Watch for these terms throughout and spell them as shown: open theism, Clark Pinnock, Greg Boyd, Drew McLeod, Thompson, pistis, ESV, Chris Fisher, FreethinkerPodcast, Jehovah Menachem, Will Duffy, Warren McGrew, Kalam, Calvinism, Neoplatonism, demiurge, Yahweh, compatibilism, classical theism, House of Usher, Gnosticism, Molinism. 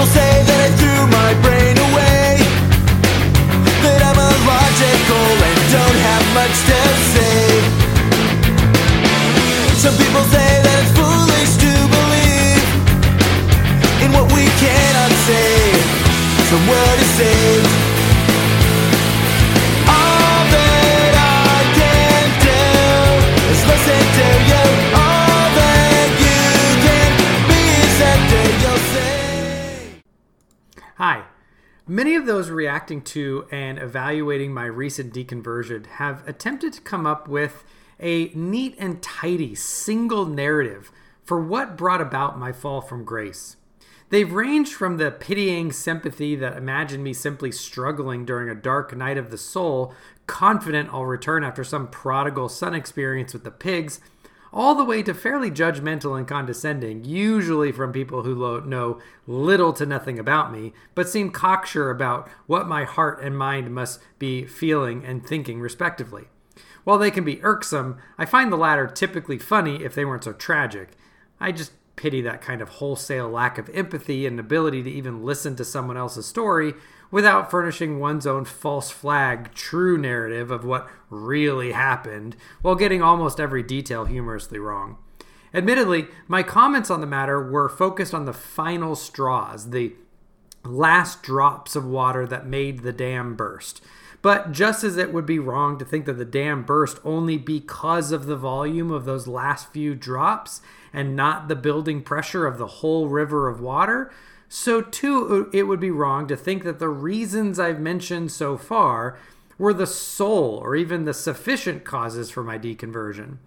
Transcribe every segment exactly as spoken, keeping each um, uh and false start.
People say that I threw my brain away, that I'm illogical and don't have much to say. Some people say that it's foolish to believe in what we cannot say. Some word is saved. All that I can do is listen to you. All that you can be is that day you'll say. Hi. Many of those reacting to and evaluating my recent deconversion have attempted to come up with a neat and tidy single narrative for what brought about my fall from grace. They've ranged from the pitying sympathy that imagined me simply struggling during a dark night of the soul, confident I'll return after some prodigal son experience with the pigs, all the way to fairly judgmental and condescending, usually from people who lo- know little to nothing about me, but seem cocksure about what my heart and mind must be feeling and thinking respectively. While they can be irksome, I find the latter typically funny if they weren't so tragic. I just pity that kind of wholesale lack of empathy and ability to even listen to someone else's story without furnishing one's own false flag, true narrative of what really happened, while getting almost every detail humorously wrong. Admittedly, my comments on the matter were focused on the final straws, the last drops of water that made the dam burst. But just as it would be wrong to think that the dam burst only because of the volume of those last few drops and not the building pressure of the whole river of water, so too it would be wrong to think that the reasons I've mentioned so far were the sole or even the sufficient causes for my deconversion.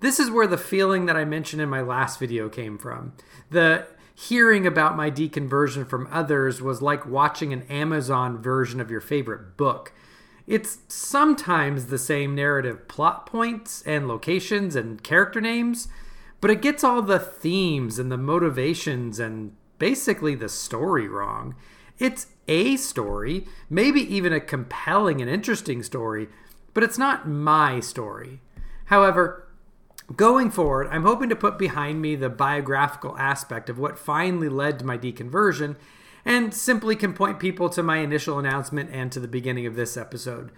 This is where the feeling that I mentioned in my last video came from. The hearing about my deconversion from others was like watching an Amazon version of your favorite book. It's sometimes the same narrative plot points and locations and character names, but it gets all the themes and the motivations and basically the story wrong. It's a story, maybe even a compelling and interesting story, but it's not my story. However, going forward, I'm hoping to put behind me the biographical aspect of what finally led to my deconversion, and simply can point people to my initial announcement and to the beginning of this episode.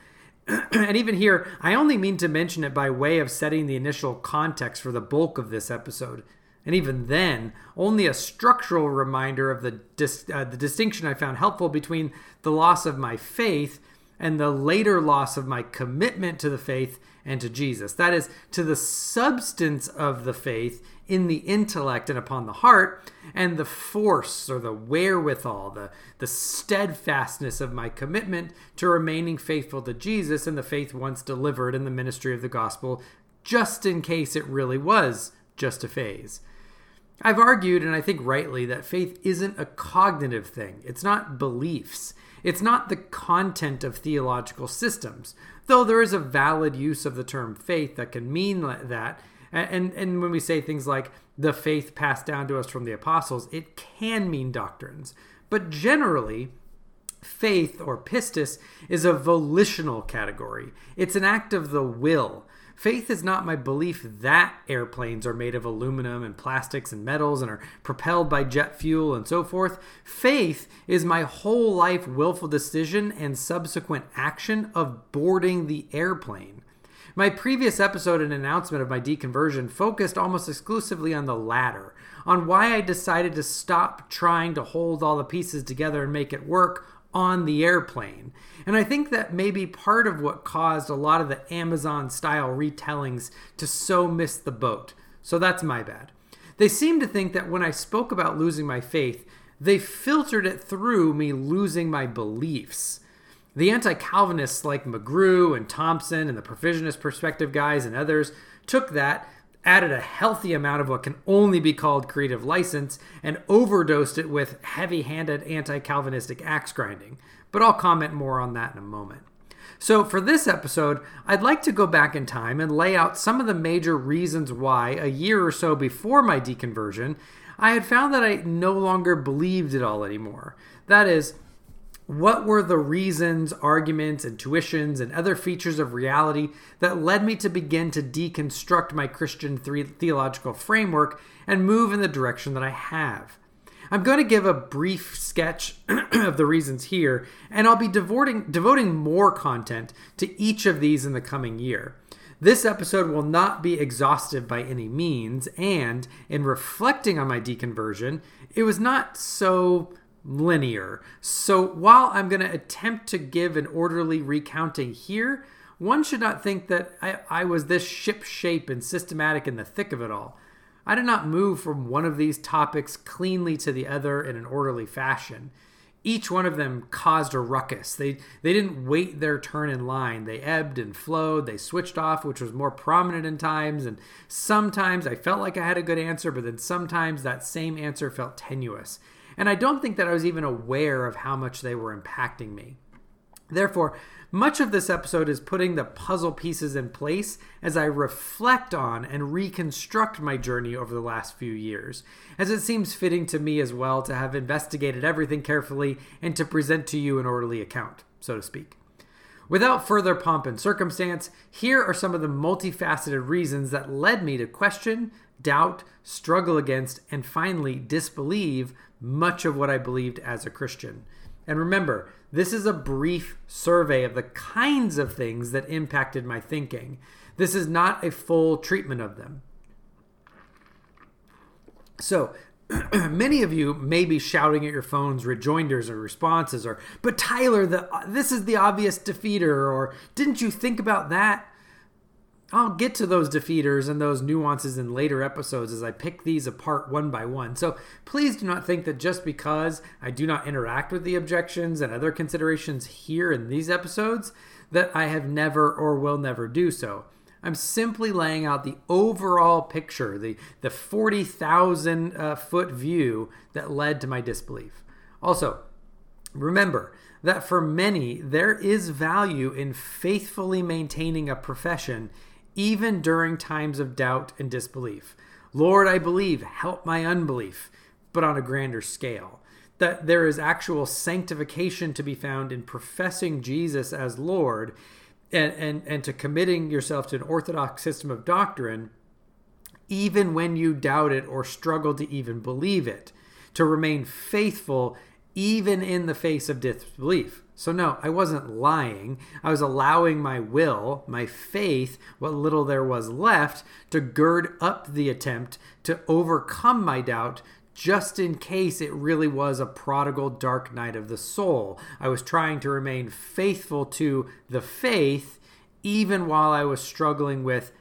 And even here, I only mean to mention it by way of setting the initial context for the bulk of this episode. And even then, only a structural reminder of the dis- uh, the distinction I found helpful between the loss of my faith and the later loss of my commitment to the faith and to Jesus. That is, to the substance of the faith in the intellect and upon the heart, and the force or the wherewithal, the, the steadfastness of my commitment to remaining faithful to Jesus and the faith once delivered in the ministry of the gospel, just in case it really was just a phase. I've argued, and I think rightly, that faith isn't a cognitive thing. It's not beliefs. It's not the content of theological systems, though there is a valid use of the term faith that can mean that. And, and when we say things like the faith passed down to us from the apostles, it can mean doctrines. But generally, faith or pistis is a volitional category. It's an act of the will. Faith is not my belief that airplanes are made of aluminum and plastics and metals and are propelled by jet fuel and so forth. Faith is my whole life willful decision and subsequent action of boarding the airplane. My previous episode and announcement of my deconversion focused almost exclusively on the latter, on why I decided to stop trying to hold all the pieces together and make it work on the airplane. And I think that may be part of what caused a lot of the Amazon-style retellings to so miss the boat. So that's my bad. They seem to think that when I spoke about losing my faith, they filtered it through me losing my beliefs. The anti-Calvinists like McGrew and Thompson and the Provisionist Perspective guys and others took that, added a healthy amount of what can only be called creative license, and overdosed it with heavy-handed anti-Calvinistic axe grinding. But I'll comment more on that in a moment. So for this episode, I'd like to go back in time and lay out some of the major reasons why, a year or so before my deconversion, I had found that I no longer believed it all anymore. That is, what were the reasons, arguments, intuitions, and other features of reality that led me to begin to deconstruct my Christian theological framework and move in the direction that I have? I'm going to give a brief sketch of the reasons here, and I'll be devoting, devoting more content to each of these in the coming year. This episode will not be exhaustive by any means, and in reflecting on my deconversion, it was not so linear. So while I'm going to attempt to give an orderly recounting here, one should not think that I, I was this ship-shape and systematic in the thick of it all. I did not move from one of these topics cleanly to the other in an orderly fashion. Each one of them caused a ruckus. They they didn't wait their turn in line. They ebbed and flowed. They switched off, which was more prominent in times. And sometimes I felt like I had a good answer, but then sometimes that same answer felt tenuous. And I don't think that I was even aware of how much they were impacting me. Therefore, much of this episode is putting the puzzle pieces in place as I reflect on and reconstruct my journey over the last few years, as it seems fitting to me as well to have investigated everything carefully and to present to you an orderly account, so to speak. Without further pomp and circumstance, here are some of the multifaceted reasons that led me to question, doubt, struggle against, and finally disbelieve much of what I believed as a Christian. And remember, this is a brief survey of the kinds of things that impacted my thinking. This is not a full treatment of them. So, many of you may be shouting at your phones rejoinders or responses, or, but Tyler, the, this is the obvious defeater, or didn't you think about that? I'll get to those defeaters and those nuances in later episodes as I pick these apart one by one. So please do not think that just because I do not interact with the objections and other considerations here in these episodes that I have never or will never do so. I'm simply laying out the overall picture, the, the forty thousand uh, foot view that led to my disbelief. Also, remember that for many, there is value in faithfully maintaining a profession even during times of doubt and disbelief. Lord, I believe, help my unbelief, but on a grander scale. That there is actual sanctification to be found in professing Jesus as Lord and, and, and to committing yourself to an orthodox system of doctrine, even when you doubt it or struggle to even believe it, to remain faithful even in the face of disbelief. So no, I wasn't lying. I was allowing my will, my faith, what little there was left, to gird up the attempt to overcome my doubt just in case it really was a prodigal dark night of the soul. I was trying to remain faithful to the faith even while I was struggling with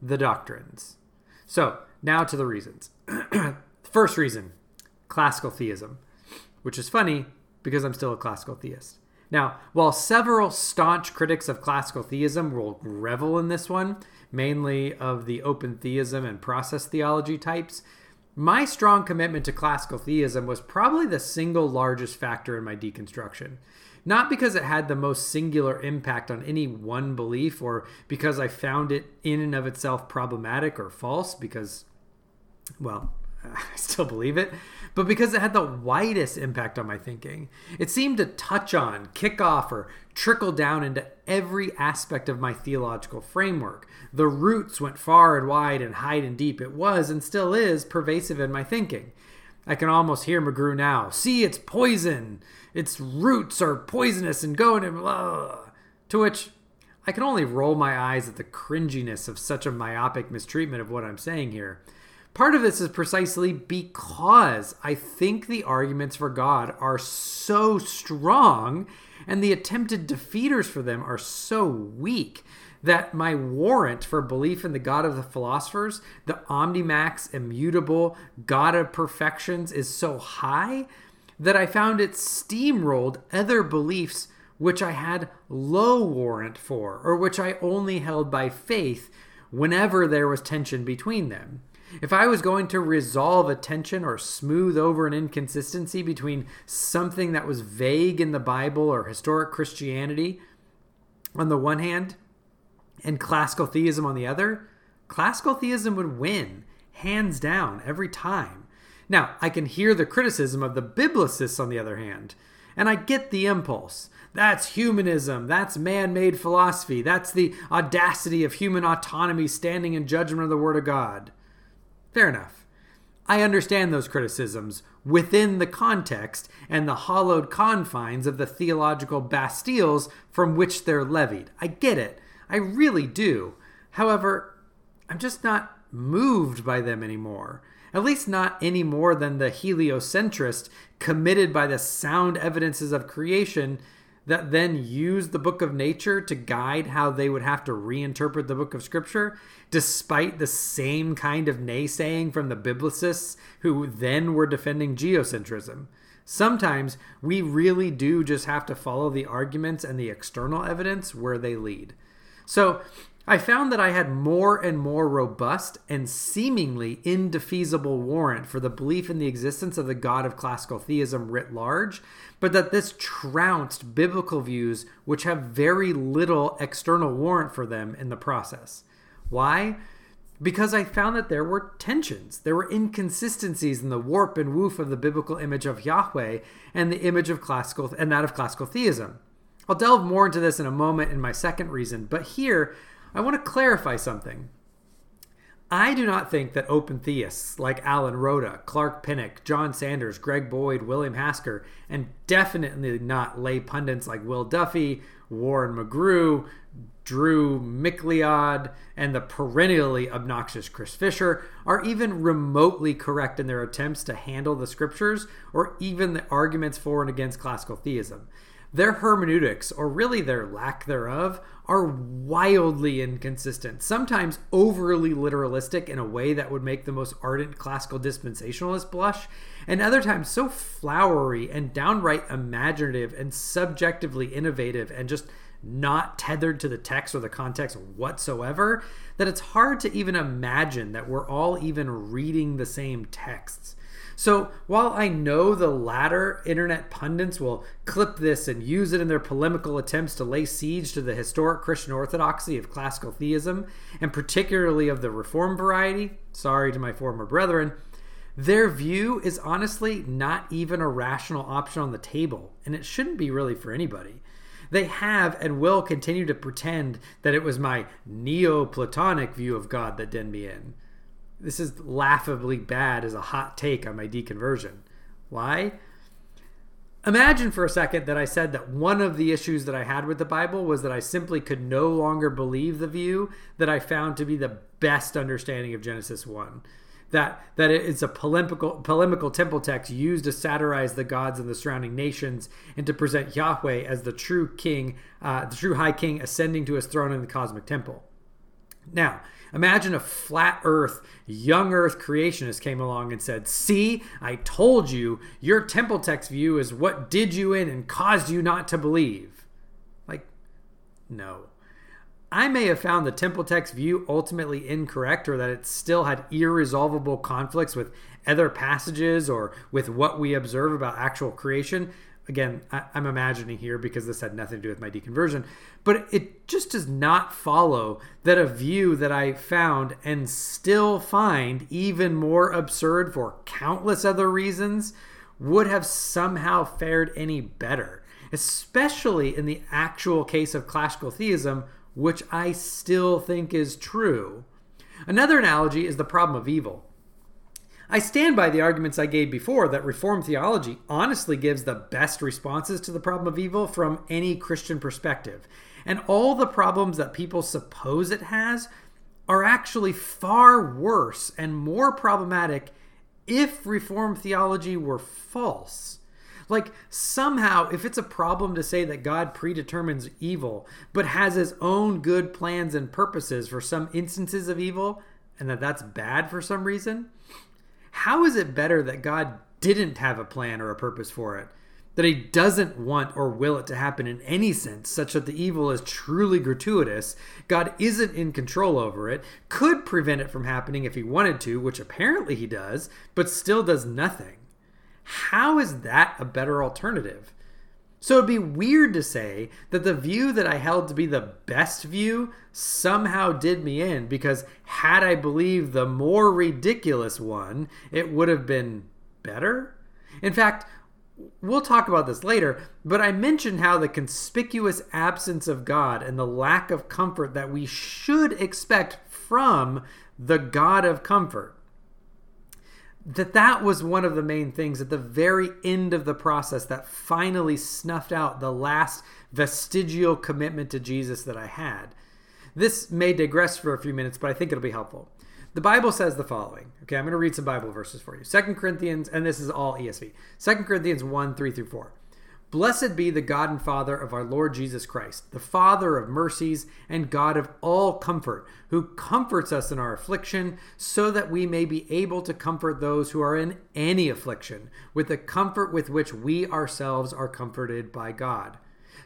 the doctrines. So now to the reasons. First reason, classical theism. Which is funny because I'm still a classical theist. Now, while several staunch critics of classical theism will revel in this one, mainly of the open theism and process theology types, my strong commitment to classical theism was probably the single largest factor in my deconstruction. Not because it had the most singular impact on any one belief or because I found it in and of itself problematic or false, because, well, I still believe it, but because it had the widest impact on my thinking. It seemed to touch on, kick off, or trickle down into every aspect of my theological framework. The roots went far and wide and high and deep. It was and still is pervasive in my thinking. I can almost hear McGrew now. See, it's poison. Its roots are poisonous and going and blah. To which I can only roll my eyes at the cringiness of such a myopic mistreatment of what I'm saying here. Part of this is precisely because I think the arguments for God are so strong and the attempted defeaters for them are so weak that my warrant for belief in the God of the philosophers, the omnimax, immutable God of perfections, is so high that I found it steamrolled other beliefs which I had low warrant for or which I only held by faith whenever there was tension between them. If I was going to resolve a tension or smooth over an inconsistency between something that was vague in the Bible or historic Christianity on the one hand and classical theism on the other, classical theism would win, hands down, every time. Now, I can hear the criticism of the biblicists on the other hand, and I get the impulse. That's humanism. That's man-made philosophy. That's the audacity of human autonomy standing in judgment of the Word of God. Fair enough. I understand those criticisms within the context and the hollowed confines of the theological bastilles from which they're levied. I get it. I really do. However, I'm just not moved by them anymore. At least not any more than the heliocentrist committed by the sound evidences of creation that then used the book of nature to guide how they would have to reinterpret the book of scripture, despite the same kind of naysaying from the biblicists who then were defending geocentrism. Sometimes we really do just have to follow the arguments and the external evidence where they lead. So I found that I had more and more robust and seemingly indefeasible warrant for the belief in the existence of the God of classical theism writ large, but that this trounced biblical views which have very little external warrant for them in the process. Why? Because I found that there were tensions. There were inconsistencies in the warp and woof of the biblical image of Yahweh and the image of classical and that of classical theism. I'll delve more into this in a moment in my second reason, but here I want to clarify something. I do not think that open theists like Alan Rhoda, Clark Pinnock, John Sanders, Greg Boyd, William Hasker, and definitely not lay pundits like Will Duffy, Warren McGrew, Drew McLeod, and the perennially obnoxious Chris Fisher are even remotely correct in their attempts to handle the scriptures or even the arguments for and against classical theism. Their hermeneutics, or really their lack thereof, are wildly inconsistent, sometimes overly literalistic in a way that would make the most ardent classical dispensationalist blush, and other times so flowery and downright imaginative and subjectively innovative and just not tethered to the text or the context whatsoever that it's hard to even imagine that we're all even reading the same texts. So while I know the latter internet pundits will clip this and use it in their polemical attempts to lay siege to the historic Christian orthodoxy of classical theism, and particularly of the Reformed variety, sorry to my former brethren, their view is honestly not even a rational option on the table, and it shouldn't be really for anybody. They have and will continue to pretend that it was my Neoplatonic view of God that did me in. This is laughably bad as a hot take on my deconversion. Why? Imagine for a second that I said that one of the issues that I had with the Bible was that I simply could no longer believe the view that I found to be the best understanding of Genesis one. That that it's a polemical, polemical temple text used to satirize the gods and the surrounding nations and to present Yahweh as the true king, uh, the true high king ascending to his throne in the cosmic temple. Now, imagine a flat earth, young earth creationist came along and said, see, I told you, your temple text view is what did you in and caused you not to believe. Like, no. I may have found the temple text view ultimately incorrect or that it still had irresolvable conflicts with other passages or with what we observe about actual creation. Again, I'm imagining here because this had nothing to do with my deconversion, but it just does not follow that a view that I found and still find even more absurd for countless other reasons would have somehow fared any better, especially in the actual case of classical theism, which I still think is true. Another analogy is the problem of evil. I stand by the arguments I gave before that Reformed theology honestly gives the best responses to the problem of evil from any Christian perspective. And all the problems that people suppose it has are actually far worse and more problematic if Reformed theology were false. Like, somehow, if it's a problem to say that God predetermines evil, but has his own good plans and purposes for some instances of evil, and that that's bad for some reason, how is it better that God didn't have a plan or a purpose for it? That he doesn't want or will it to happen in any sense, such that the evil is truly gratuitous, God isn't in control over it, could prevent it from happening if he wanted to, which apparently he does, but still does nothing. How is that a better alternative? So it'd be weird to say that the view that I held to be the best view somehow did me in because had I believed the more ridiculous one, it would have been better. In fact, we'll talk about this later, but I mentioned how the conspicuous absence of God and the lack of comfort that we should expect from the God of comfort. that that was one of the main things at the very end of the process that finally snuffed out the last vestigial commitment to Jesus that I had. This may digress for a few minutes, but I think it'll be helpful. The Bible says the following. Okay, I'm going to read some Bible verses for you. Second Corinthians, and this is all E S V. Second Corinthians one, three through four. Blessed be the God and Father of our Lord Jesus Christ, the Father of mercies and God of all comfort, who comforts us in our affliction, so that we may be able to comfort those who are in any affliction with the comfort with which we ourselves are comforted by God.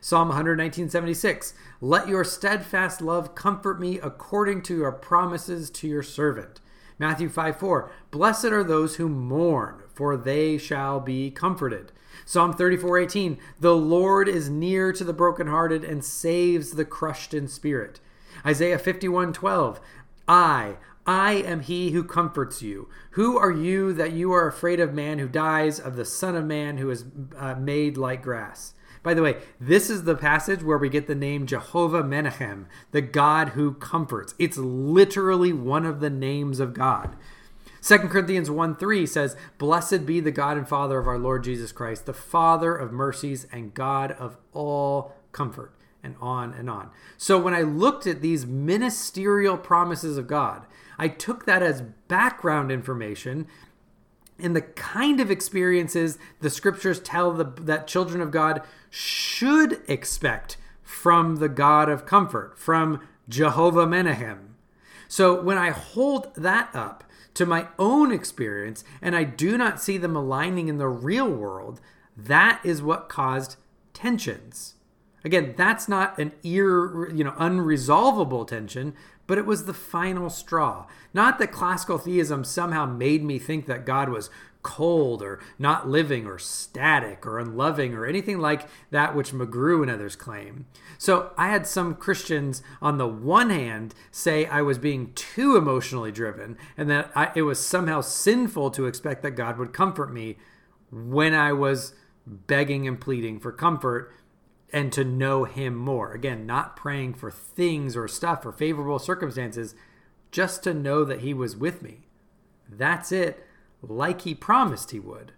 Psalm one nineteen, seventy-six, let your steadfast love comfort me according to your promises to your servant. Matthew five, four, blessed are those who mourn, for they shall be comforted. Psalm thirty-four, eighteen, the Lord is near to the brokenhearted and saves the crushed in spirit. Isaiah fifty-one, twelve, I, I am he who comforts you. Who are you that you are afraid of man who dies, of the Son of Man who is uh, made like grass? By the way, this is the passage where we get the name Jehovah Menachem, the God who comforts. It's literally one of the names of God. Second Corinthians one, three says, blessed be the God and Father of our Lord Jesus Christ, the Father of mercies and God of all comfort, and on and on. So when I looked at these ministerial promises of God, I took that as background information and the kind of experiences the scriptures tell the, that children of God should expect from the God of comfort, from Jehovah Menachem. So when I hold that up to my own experience, and I do not see them aligning in the real world, that is what caused tensions. Again, that's not an ir, you know, unresolvable tension, but it was the final straw. Not that classical theism somehow made me think that God was cold or not living or static or unloving or anything like that, which McGrew and others claim. So I had some Christians on the one hand say I was being too emotionally driven and that I, it was somehow sinful to expect that God would comfort me when I was begging and pleading for comfort and to know him more. Again, not praying for things or stuff or favorable circumstances, just to know that he was with me. That's it, like he promised he would.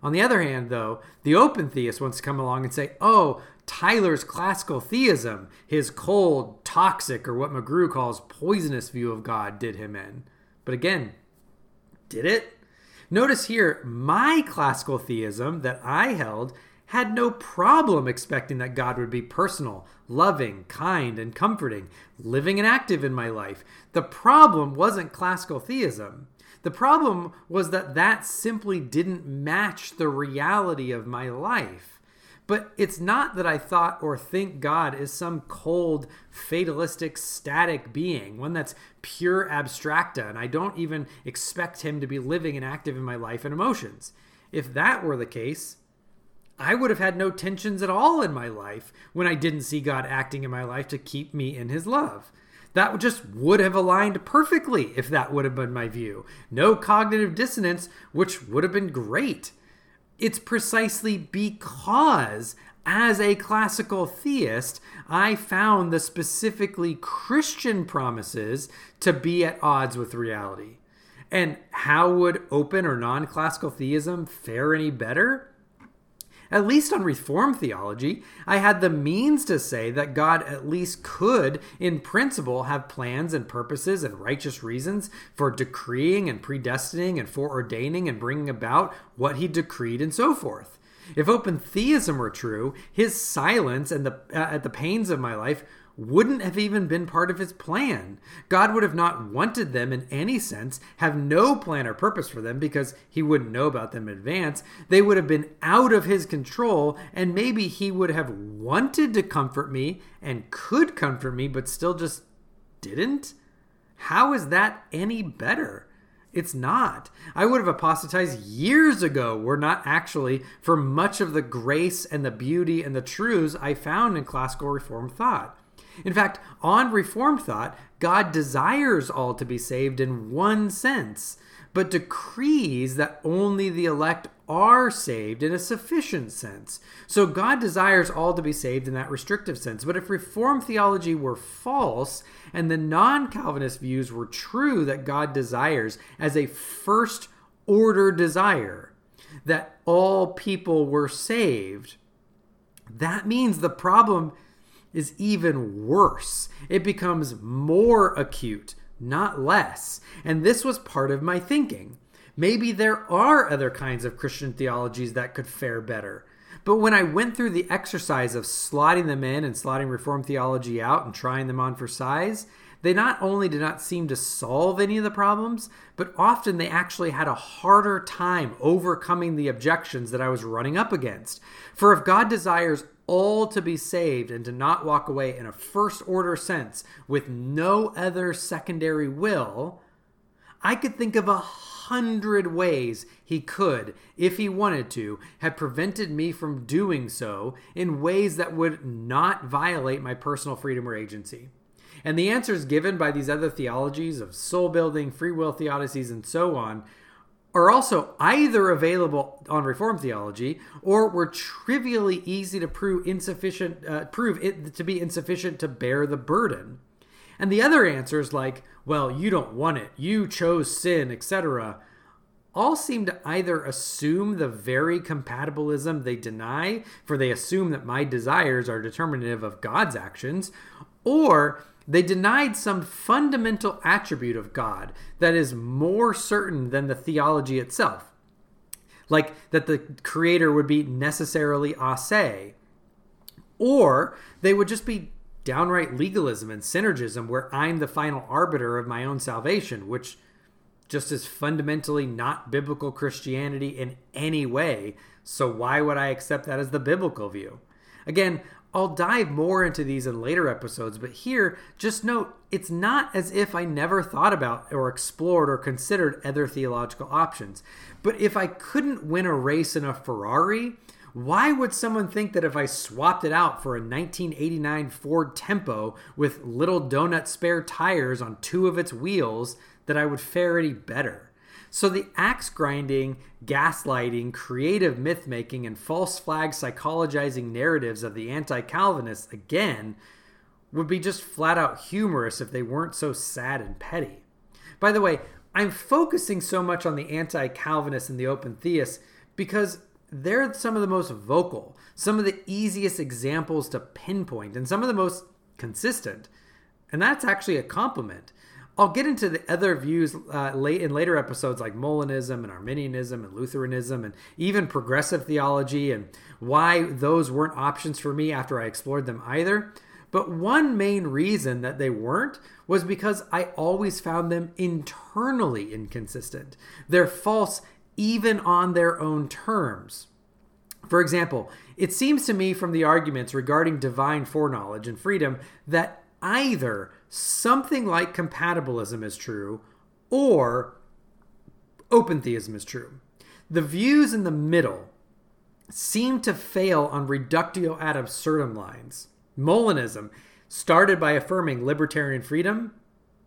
On the other hand, though, the open theist wants to come along and say, oh, Tyler's classical theism, his cold, toxic, or what McGrew calls poisonous view of God did him in. But again, did it? Notice here, my classical theism that I held had no problem expecting that God would be personal, loving, kind, and comforting, living and active in my life. The problem wasn't classical theism. The problem was that that simply didn't match the reality of my life. But it's not that I thought or think God is some cold, fatalistic, static being, one that's pure abstracta, and I don't even expect him to be living and active in my life and emotions. If that were the case, I would have had no tensions at all in my life when I didn't see God acting in my life to keep me in his love. That just would have aligned perfectly if that would have been my view. No cognitive dissonance, which would have been great. It's precisely because, as a classical theist, I found the specifically Christian promises to be at odds with reality. And how would open or non-classical theism fare any better? At least on Reformed theology, I had the means to say that God at least could, in principle, have plans and purposes and righteous reasons for decreeing and predestining and foreordaining and bringing about what he decreed and so forth. If open theism were true, his silence and the, uh, at the pains of my life wouldn't have even been part of his plan. God would have not wanted them in any sense, have no plan or purpose for them because he wouldn't know about them in advance. They would have been out of his control, and maybe he would have wanted to comfort me and could comfort me, but still just didn't. How is that any better? It's not. I would have apostatized years ago were not actually for much of the grace and the beauty and the truths I found in classical Reformed thought. In fact, on Reformed thought, God desires all to be saved in one sense, but decrees that only the elect are saved in a sufficient sense. So God desires all to be saved in that restrictive sense. But if Reformed theology were false and the non-Calvinist views were true that God desires as a first-order desire that all people were saved, that means the problem is even worse. It becomes more acute, not less. And this was part of my thinking. Maybe there are other kinds of Christian theologies that could fare better. But when I went through the exercise of slotting them in and slotting Reformed theology out and trying them on for size, they not only did not seem to solve any of the problems, but often they actually had a harder time overcoming the objections that I was running up against. For if God desires all to be saved and to not walk away in a first-order sense with no other secondary will, I could think of a hundred ways he could, if he wanted to, have prevented me from doing so in ways that would not violate my personal freedom or agency. And the answers given by these other theologies of soul building, free will theodicies, and so on are also either available on Reformed theology or were trivially easy to prove insufficient, uh, prove it to be insufficient to bear the burden. And the other answers like, well, you don't want it, you chose sin, et cetera, all seem to either assume the very compatibilism they deny, for they assume that my desires are determinative of God's actions, or they denied some fundamental attribute of God that is more certain than the theology itself, like that the Creator would be necessarily asse, or they would just be downright legalism and synergism where I'm the final arbiter of my own salvation, which just is fundamentally not biblical Christianity in any way, so why would I accept that as the biblical view? Again, I'll dive more into these in later episodes, but here, just note, it's not as if I never thought about or explored or considered other theological options. But if I couldn't win a race in a Ferrari, why would someone think that if I swapped it out for a nineteen eighty-nine Ford Tempo with little donut spare tires on two of its wheels that I would fare any better? So the axe grinding, gaslighting, creative myth-making, and false flag psychologizing narratives of the anti-Calvinists, again, would be just flat-out humorous if they weren't so sad and petty. By the way, I'm focusing so much on the anti-Calvinists and the open theists because they're some of the most vocal, some of the easiest examples to pinpoint, and some of the most consistent. And that's actually a compliment. I'll get into the other views uh, late in later episodes like Molinism and Arminianism and Lutheranism and even progressive theology and why those weren't options for me after I explored them either. But one main reason that they weren't was because I always found them internally inconsistent. They're false even on their own terms. For example, it seems to me from the arguments regarding divine foreknowledge and freedom that either something like compatibilism is true or open theism is true. The views in the middle seem to fail on reductio ad absurdum lines. Molinism started by affirming libertarian freedom,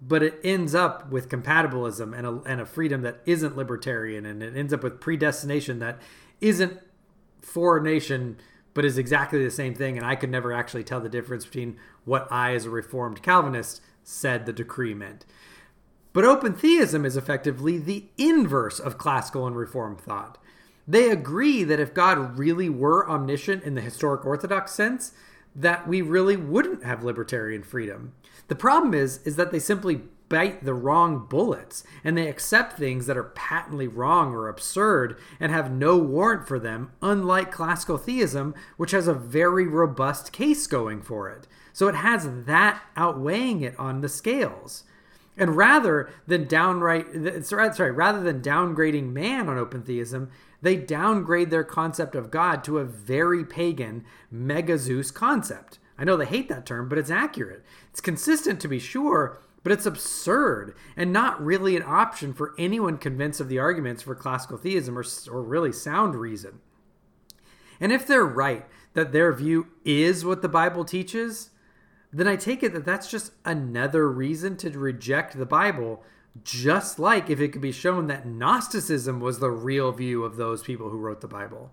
but it ends up with compatibilism and a, and a freedom that isn't libertarian, and it ends up with predestination that isn't foreknowledge, but is exactly the same thing, and I could never actually tell the difference between what I, as a Reformed Calvinist, said the decree meant. But open theism is effectively the inverse of classical and Reformed thought. They agree that if God really were omniscient in the historic Orthodox sense, that we really wouldn't have libertarian freedom. The problem is, is that they simply bite the wrong bullets, and they accept things that are patently wrong or absurd and have no warrant for them, unlike classical theism, which has a very robust case going for it. So it has that outweighing it on the scales. And rather than downright, sorry, rather than downgrading man on open theism, they downgrade their concept of God to a very pagan, mega-Zeus concept. I know they hate that term, but it's accurate. It's consistent to be sure, but it's absurd and not really an option for anyone convinced of the arguments for classical theism or, or really sound reason. And if they're right that their view is what the Bible teaches, then I take it that that's just another reason to reject the Bible, just like if it could be shown that Gnosticism was the real view of those people who wrote the Bible.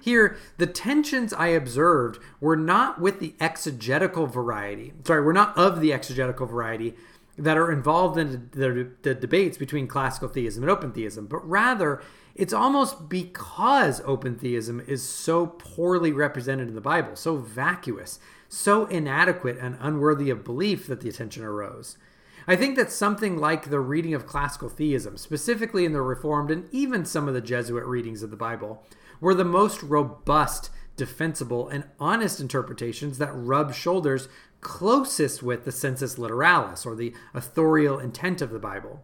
Here, the tensions I observed were not with the exegetical variety. Sorry, were not of the exegetical variety that are involved in the, the debates between classical theism and open theism, but rather it's almost because open theism is so poorly represented in the Bible, so vacuous, so inadequate and unworthy of belief that the attention arose. I think that something like the reading of classical theism, specifically in the Reformed and even some of the Jesuit readings of the Bible, were the most robust, defensible, and honest interpretations that rub shoulders closest with the sensus literalis, or the authorial intent of the Bible.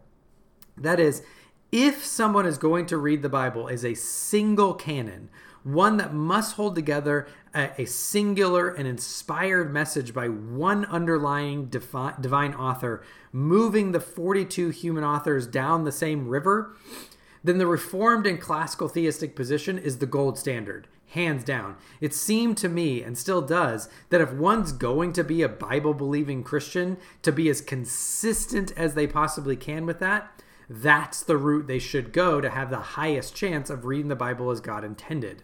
That is, if someone is going to read the Bible as a single canon, one that must hold together a, a singular and inspired message by one underlying defi- divine author, moving the forty-two human authors down the same river, then the Reformed and classical theistic position is the gold standard, hands down. It seemed to me, and still does, that if one's going to be a Bible-believing Christian, to be as consistent as they possibly can with that, that's the route they should go to have the highest chance of reading the Bible as God intended.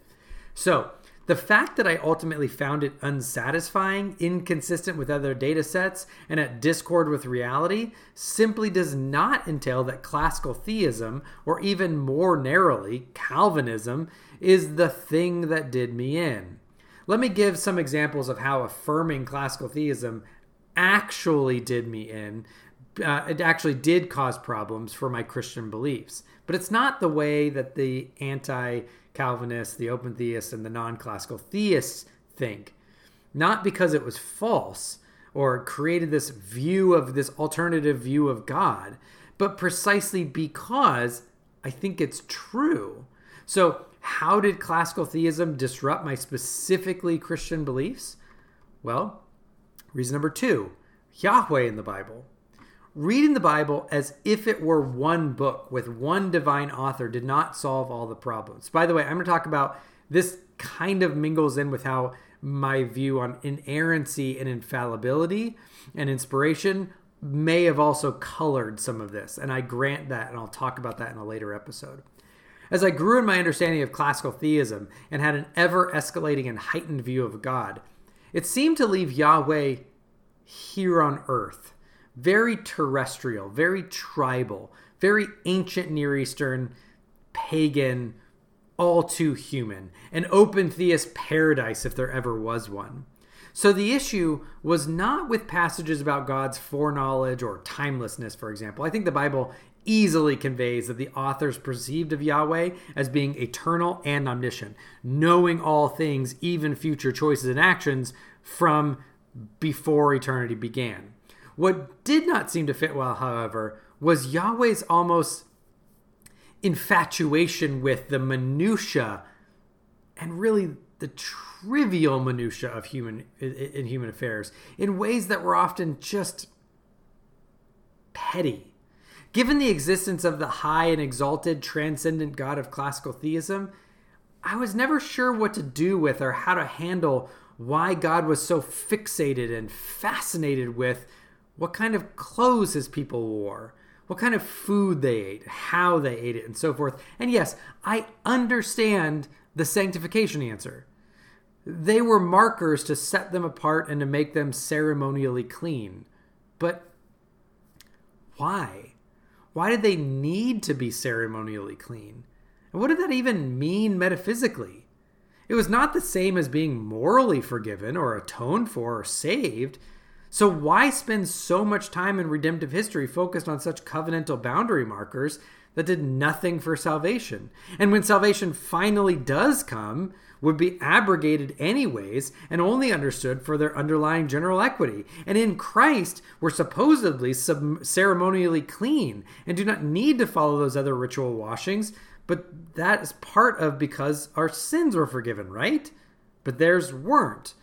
So, the fact that I ultimately found it unsatisfying, inconsistent with other data sets, and at discord with reality simply does not entail that classical theism, or even more narrowly, Calvinism, is the thing that did me in. Let me give some examples of how affirming classical theism actually did me in. Uh, it actually did cause problems for my Christian beliefs. But it's not the way that the anti-Calvinists, the open theists, and the non-classical theists think. Not because it was false or created this view of this alternative view of God, but precisely because I think it's true. So how did classical theism disrupt my specifically Christian beliefs? Well, reason number two, Yahweh in the Bible. Reading the Bible as if it were one book with one divine author did not solve all the problems. By the way, I'm going to talk about this kind of mingles in with how my view on inerrancy and infallibility and inspiration may have also colored some of this. And I grant that, and I'll talk about that in a later episode. As I grew in my understanding of classical theism and had an ever-escalating and heightened view of God, it seemed to leave Yahweh here on earth. Very terrestrial, very tribal, very ancient Near Eastern, pagan, all too human, an open theist paradise if there ever was one. So the issue was not with passages about God's foreknowledge or timelessness, for example. I think the Bible easily conveys that the authors perceived of Yahweh as being eternal and omniscient, knowing all things, even future choices and actions from before eternity began. What did not seem to fit well, however, was Yahweh's almost infatuation with the minutiae and really the trivial minutiae of human in human affairs in ways that were often just petty. Given the existence of the high and exalted transcendent God of classical theism, I was never sure what to do with or how to handle why God was so fixated and fascinated with what kind of clothes his people wore, what kind of food they ate, how they ate it, and so forth. And yes, I understand the sanctification answer. They were markers to set them apart and to make them ceremonially clean. But why? Why did they need to be ceremonially clean? And what did that even mean metaphysically? It was not the same as being morally forgiven or atoned for or saved. So why spend so much time in redemptive history focused on such covenantal boundary markers that did nothing for salvation? And when salvation finally does come, would be abrogated anyways and only understood for their underlying general equity. And in Christ, we're supposedly sub- ceremonially clean and do not need to follow those other ritual washings, but that is part of because our sins were forgiven, right? But theirs weren't.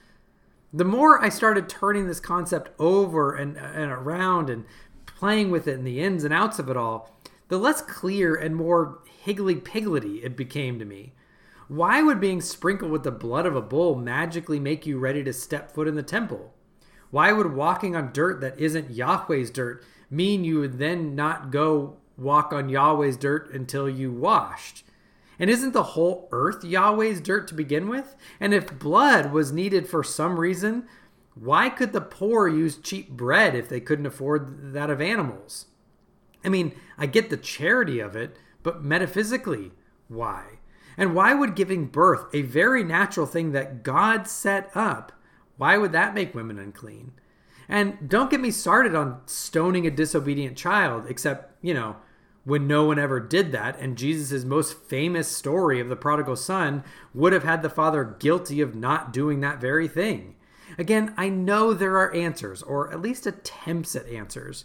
The more I started turning this concept over and, and around and playing with it and the ins and outs of it all, the less clear and more higgly-pigglety it became to me. Why would being sprinkled with the blood of a bull magically make you ready to step foot in the temple? Why would walking on dirt that isn't Yahweh's dirt mean you would then not go walk on Yahweh's dirt until you washed? And isn't the whole earth Yahweh's dirt to begin with? And if blood was needed for some reason, why could the poor use cheap bread if they couldn't afford that of animals? I mean, I get the charity of it, but metaphysically, why? And why would giving birth, a very natural thing that God set up, why would that make women unclean? And don't get me started on stoning a disobedient child, except, you know, when no one ever did that, and Jesus' most famous story of the prodigal son would have had the father guilty of not doing that very thing. Again, I know there are answers, or at least attempts at answers,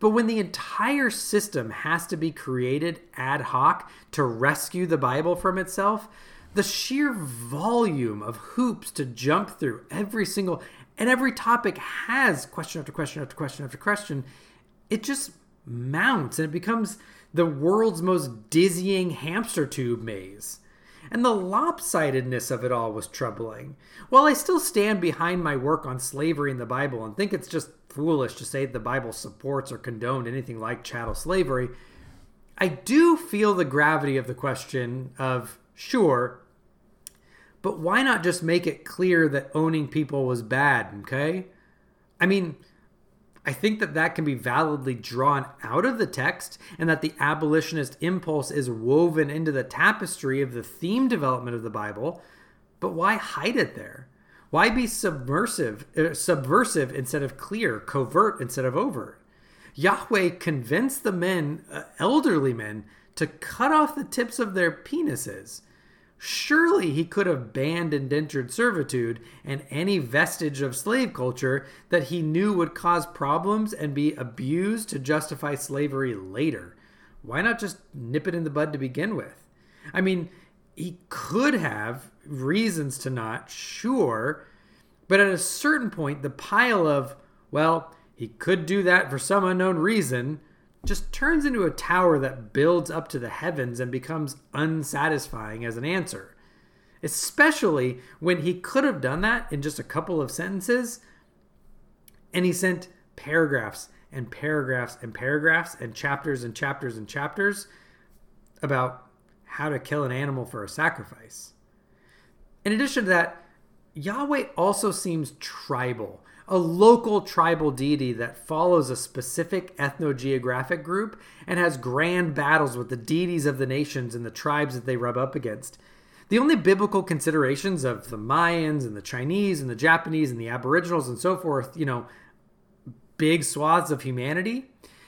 but when the entire system has to be created ad hoc to rescue the Bible from itself, the sheer volume of hoops to jump through every single, and every topic has question after question after question after question, it just mounts, and it becomes the world's most dizzying hamster tube maze. And the lopsidedness of it all was troubling. While I still stand behind my work on slavery in the Bible and think it's just foolish to say the Bible supports or condoned anything like chattel slavery, I do feel the gravity of the question of, sure, but why not just make it clear that owning people was bad, okay? I mean, I think that that can be validly drawn out of the text, and that the abolitionist impulse is woven into the tapestry of the theme development of the Bible, but why hide it there? Why be subversive, uh, subversive instead of clear, covert instead of overt? Yahweh convinced the men, uh, elderly men, to cut off the tips of their penises. Surely he could have banned indentured servitude and any vestige of slave culture that he knew would cause problems and be abused to justify slavery later. Why not just nip it in the bud to begin with? I mean, he could have reasons to not, sure, but at a certain point, the pile of, well, he could do that for some unknown reason, just turns into a tower that builds up to the heavens and becomes unsatisfying as an answer, especially when he could have done that in just a couple of sentences, and he sent paragraphs and paragraphs and paragraphs and chapters and chapters and chapters about how to kill an animal for a sacrifice. In addition to that, Yahweh also seems tribal, a local tribal deity that follows a specific ethno-geographic group and has grand battles with the deities of the nations and the tribes that they rub up against. The only biblical considerations of the Mayans and the Chinese and the Japanese and the Aboriginals and so forth, you know, big swaths of humanity,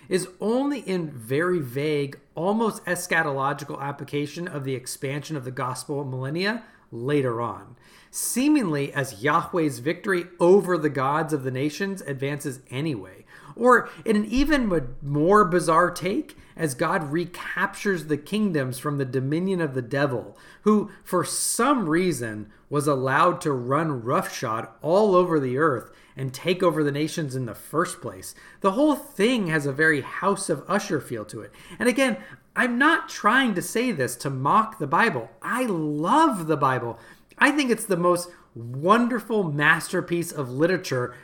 is only in very vague, almost eschatological application of the expansion of the gospel millennia later on, seemingly as Yahweh's victory over the gods of the nations advances anyway, or in an even more bizarre take, as God recaptures the kingdoms from the dominion of the devil, who for some reason was allowed to run roughshod all over the earth and take over the nations in the first place. The whole thing has a very House of Usher feel to it. And again, I'm not trying to say this to mock the Bible. I love the Bible. I think it's the most wonderful masterpiece of literature,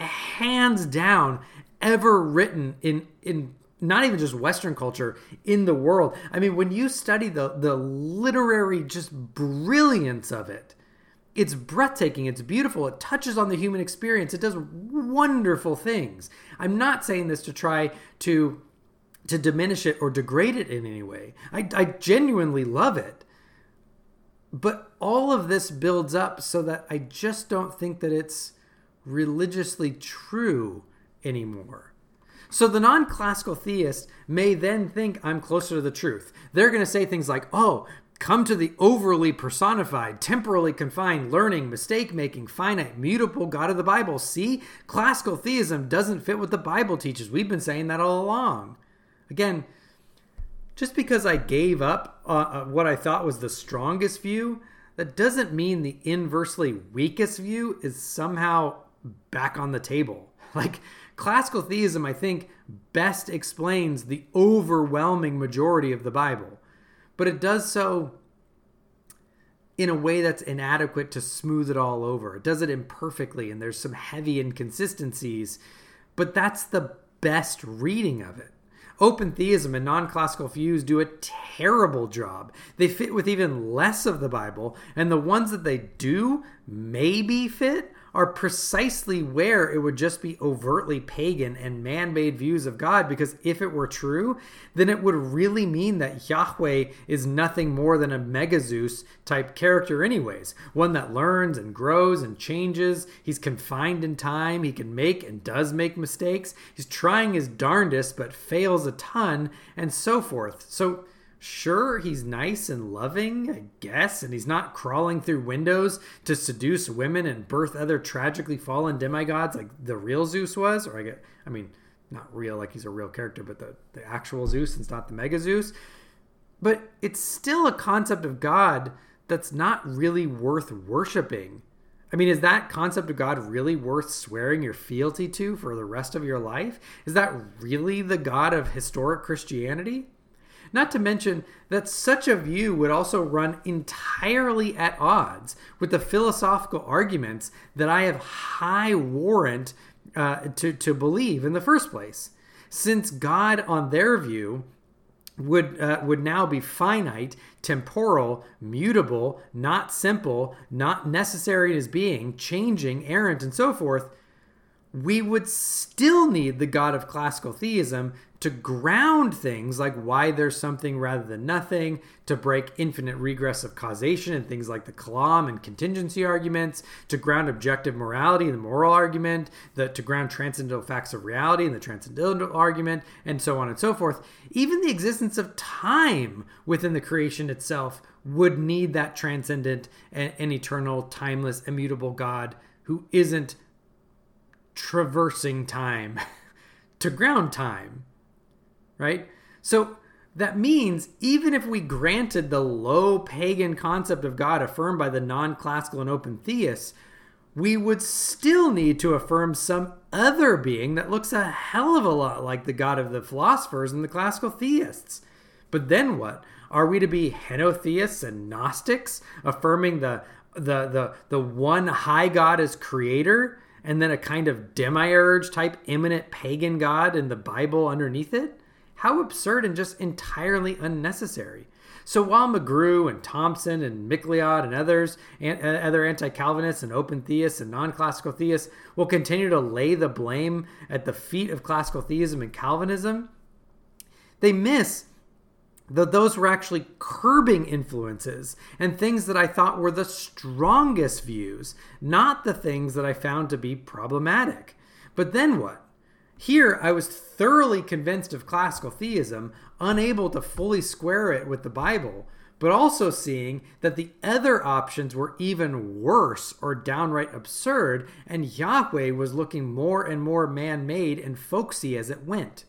hands down, ever written in, in not even just Western culture, in the world. I mean, when you study the, the literary just brilliance of it, it's breathtaking, it's beautiful, it touches on the human experience, it does wonderful things. I'm not saying this to try to... to diminish it or degrade it in any way. I, I genuinely love it. But all of this builds up so that I just don't think that it's religiously true anymore. So the non-classical theist may then think I'm closer to the truth. They're going to say things like, oh, come to the overly personified, temporally confined, learning, mistake-making, finite, mutable God of the Bible. See, classical theism doesn't fit what the Bible teaches. We've been saying that all along. Again, just because I gave up uh, what I thought was the strongest view, that doesn't mean the inversely weakest view is somehow back on the table. Like, classical theism, I think, best explains the overwhelming majority of the Bible, but it does so in a way that's inadequate to smooth it all over. It does it imperfectly, and there's some heavy inconsistencies, but that's the best reading of it. Open theism and non-classical views do a terrible job. They fit with even less of the Bible, and the ones that they do maybe fit are precisely where it would just be overtly pagan and man-made views of God, because if it were true, then it would really mean that Yahweh is nothing more than a mega-Zeus-type character anyways, one that learns and grows and changes. He's confined in time. He can make and does make mistakes. He's trying his darndest but fails a ton, and so forth. So sure, he's nice and loving, I guess, and he's not crawling through windows to seduce women and birth other tragically fallen demigods like the real Zeus was, or I get, I mean, not real, like he's a real character, but the, the actual Zeus, it's not the mega Zeus. But it's still a concept of God that's not really worth worshiping. I mean, is that concept of God really worth swearing your fealty to for the rest of your life? Is that really the God of historic Christianity? Not to mention that such a view would also run entirely at odds with the philosophical arguments that I have high warrant uh, to, to believe in the first place, since God, on their view, would uh, would now be finite, temporal, mutable, not simple, not necessary in his being, changing, errant, and so forth. We would still need the God of classical theism to ground things like why there's something rather than nothing, to break infinite regress of causation and things like the Kalam and contingency arguments, to ground objective morality and the moral argument, the, to ground transcendental facts of reality and the transcendental argument, and so on and so forth. Even the existence of time within the creation itself would need that transcendent and, and eternal, timeless, immutable God who isn't traversing time to ground time, right? So that means even if we granted the low pagan concept of God affirmed by the non-classical and open theists, we would still need to affirm some other being that looks a hell of a lot like the God of the philosophers and the classical theists. But then what? Are we to be henotheists and Gnostics, affirming the the the, the one high God as creator, and then a kind of demiurge type imminent pagan god in the Bible underneath it? How absurd and just entirely unnecessary. So while McGrew and Thompson and McLeod and others, and other anti-Calvinists and open theists and non-classical theists will continue to lay the blame at the feet of classical theism and Calvinism, they miss that those were actually curbing influences and things that I thought were the strongest views, not the things that I found to be problematic. But then what? Here, I was thoroughly convinced of classical theism, unable to fully square it with the Bible, but also seeing that the other options were even worse or downright absurd, and Yahweh was looking more and more man-made and folksy as it went.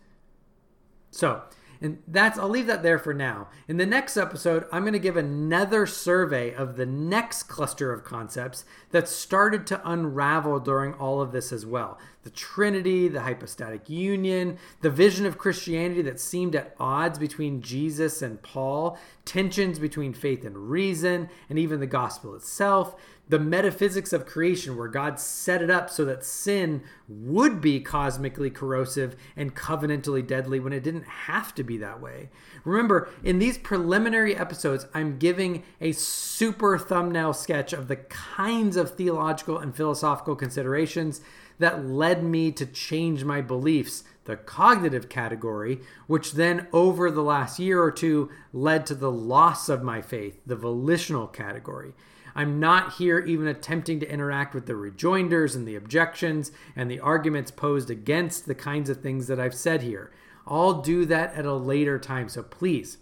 So, and that's, I'll leave that there for now. In the next episode, I'm going to give another survey of the next cluster of concepts that started to unravel during all of this as well. The Trinity, the hypostatic union, the vision of Christianity that seemed at odds between Jesus and Paul, tensions between faith and reason, and even the gospel itself. The metaphysics of creation, where God set it up so that sin would be cosmically corrosive and covenantally deadly when it didn't have to be that way. Remember, in these preliminary episodes, I'm giving a super thumbnail sketch of the kinds of theological and philosophical considerations that led me to change my beliefs, the cognitive category, which then over the last year or two led to the loss of my faith, the volitional category. I'm not here even attempting to interact with the rejoinders and the objections and the arguments posed against the kinds of things that I've said here. I'll do that at a later time, so please,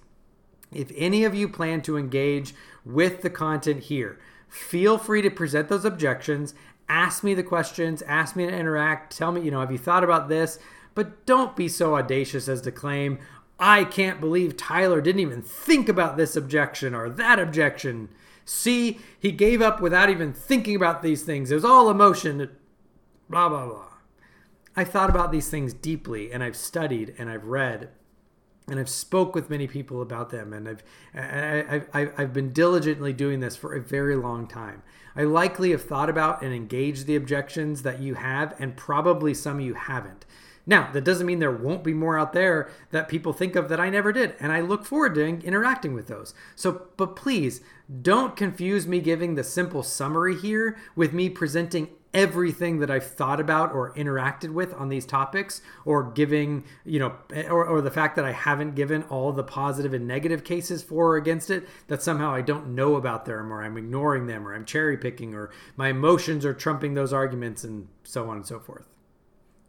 if any of you plan to engage with the content here, feel free to present those objections, ask me the questions, ask me to interact, tell me, you know, have you thought about this? But don't be so audacious as to claim, I can't believe Tyler didn't even think about this objection or that objection. See, he gave up without even thinking about these things. It was all emotion, blah, blah, blah. I thought about these things deeply, and I've studied, and I've read, and I've spoke with many people about them, and I've and I, I, I've been diligently doing this for a very long time. I likely have thought about and engaged the objections that you have, and probably some you haven't. Now, that doesn't mean there won't be more out there that people think of that I never did, and I look forward to interacting with those. So, but please, don't confuse me giving the simple summary here with me presenting everything that I've thought about or interacted with on these topics, or giving, you know, or, or the fact that I haven't given all the positive and negative cases for or against it, that somehow I don't know about them, or I'm ignoring them, or I'm cherry picking, or my emotions are trumping those arguments, and so on and so forth.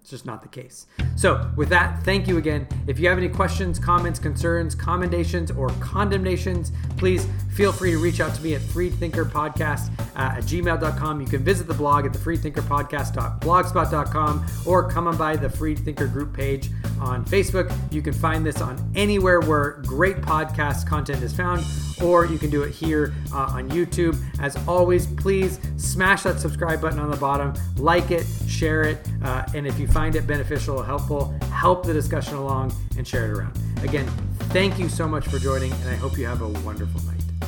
It's just not the case. So with that, thank you again. If you have any questions, comments, concerns, commendations, or condemnations, please feel free to reach out to me at freethinkerpodcast uh, at gmail dot com. You can visit the blog at the freethinkerpodcast dot blogspot dot com, or come on by the Freethinker group page on Facebook. You can find this on anywhere where great podcast content is found, or you can do it here uh, on YouTube. As always, please smash that subscribe button on the bottom, like it, share it, uh, and if you find it beneficial or helpful, help the discussion along and share it around. Again, thank you so much for joining, and I hope you have a wonderful night.